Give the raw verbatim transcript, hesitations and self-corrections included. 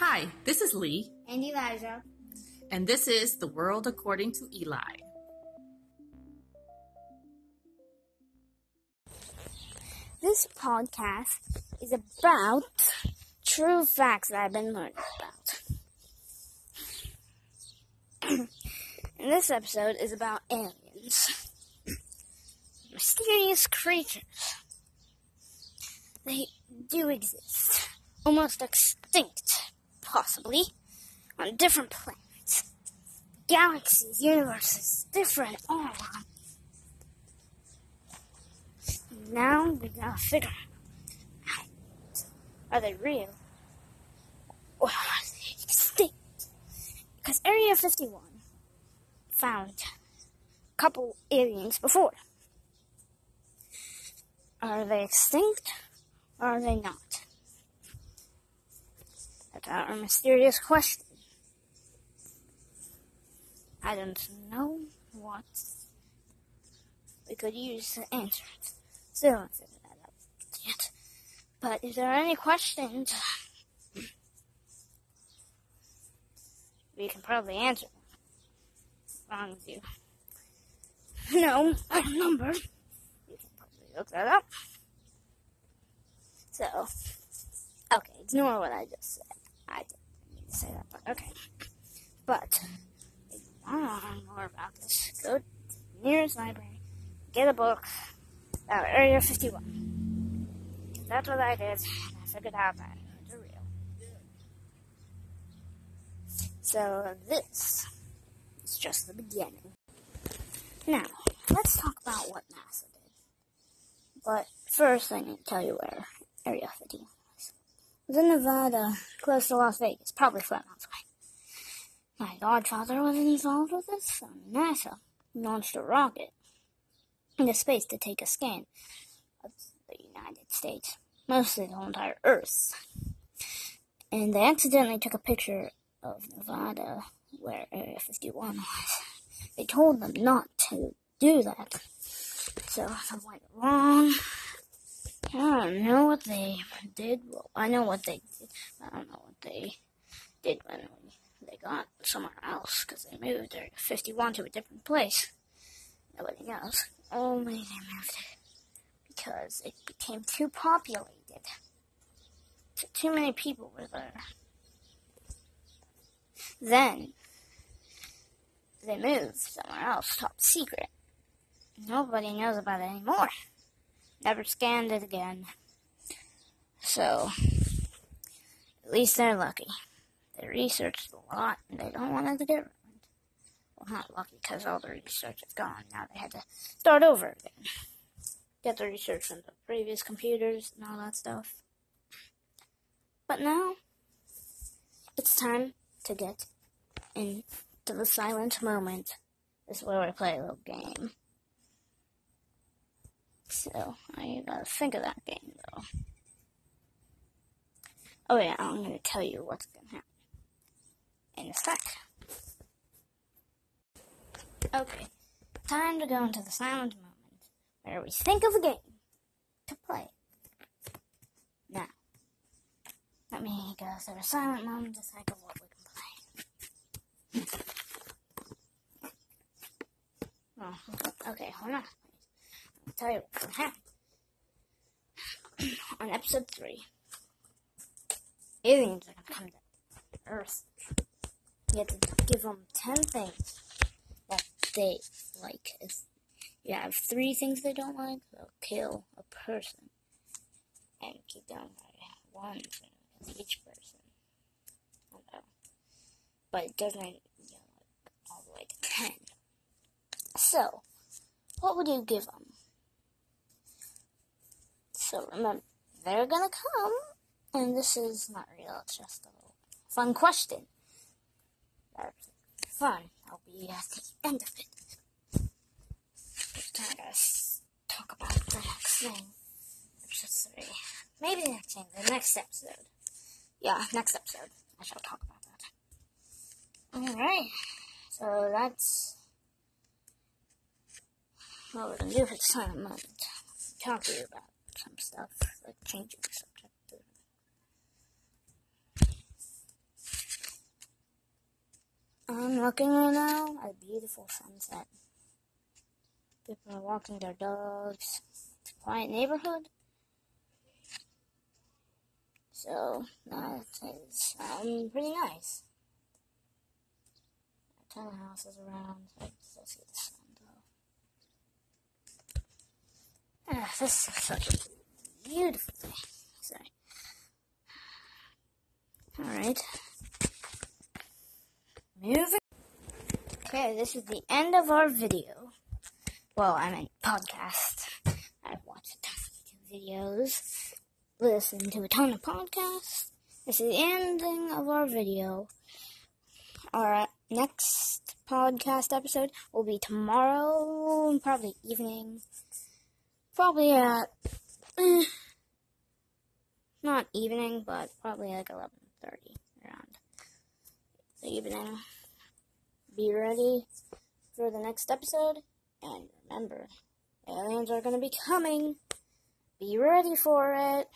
Hi, this is Lee. And Elijah. And this is The World According to Eli. This podcast is about true facts that I've been learning about. And this episode is about aliens. Mysterious creatures. They do exist. Almost extinct, possibly, on different planets. Galaxies, universes, different all around. Now we gotta figure out, are they real or are they extinct? Because Area fifty-one found a couple aliens before. Are they extinct or are they not? That's our mysterious question. I don't know what we could use to answer it. Still haven't figured that out yet. But if there are any questions, we can probably answer them. As long as you know our number, you can probably look that up. So, okay, ignore what I just said. I didn't mean to say that, but okay. But if you want to learn more about this, go to the nearest library, get a book about Area fifty-one. That's what I did, and I figured out that it's real. So this is just the beginning. Now, let's talk about what NASA did. But first, I need to tell you where Area fifty-one. It was in Nevada, close to Las Vegas, probably five miles away. My godfather was involved with this, so NASA launched a rocket into space to take a scan of the United States, mostly the whole entire Earth. And they accidentally took a picture of Nevada, where Area fifty-one was. They told them not to do that, so they went wrong. I don't know what they did. Well, I know what they did. I don't know what they did when they got somewhere else, because they moved Area fifty-one to a different place. Nobody knows. Only they moved it because it became too populated. So too many people were there. Then they moved somewhere else, top secret. Nobody knows about it anymore. Never scanned it again. So, at least they're lucky. They researched a lot, and they don't want it to get ruined. Well, not lucky, because all the research is gone. Now they had to start over again. Get the research from the previous computers and all that stuff. But now, it's time to get into the silent moment. This is where we play a little game. So, I gotta think of that game, though. Oh yeah, I'm gonna tell you what's gonna happen in a sec. Okay, time to go into the silent moment, where we think of a game to play. Now, let me go through a silent moment to think of what we can play. Oh, okay, hold on. Tell you what's gonna happen. On episode three, aliens are gonna come to Earth. You have to give them ten things that they like. If you have three things they don't like, they'll kill a person. And keep down one thing each person. I don't know. But it doesn't, you know, all the way to ten. So, what would you give them? So remember, they're gonna come, and this is not real, it's just a little fun question. That's fun. I'll be at the end of it. Just I gotta talk about the next thing. Episode three. Maybe the next thing, the next episode. Yeah, next episode. I shall talk about that. Alright, so that's what we're gonna do for the silent moment. Talk to you about some stuff, like changing the subject. I'm walking right now at a beautiful sunset. People are walking their dogs. It's a quiet neighborhood. So, that is um, pretty nice. A ton of houses around, so I can still see the sun though. Ah, this is such a beautiful day. Sorry. Alright. Moving. Okay, this is the end of our video. Well, I mean, podcast. I've watched a ton of videos. Listen to a ton of podcasts. This is the ending of our video. Our next podcast episode will be tomorrow, probably evening. Probably at, eh, not evening, but probably like eleven thirty, around the evening. Be ready for the next episode, and remember, aliens are going to be coming. Be ready for it.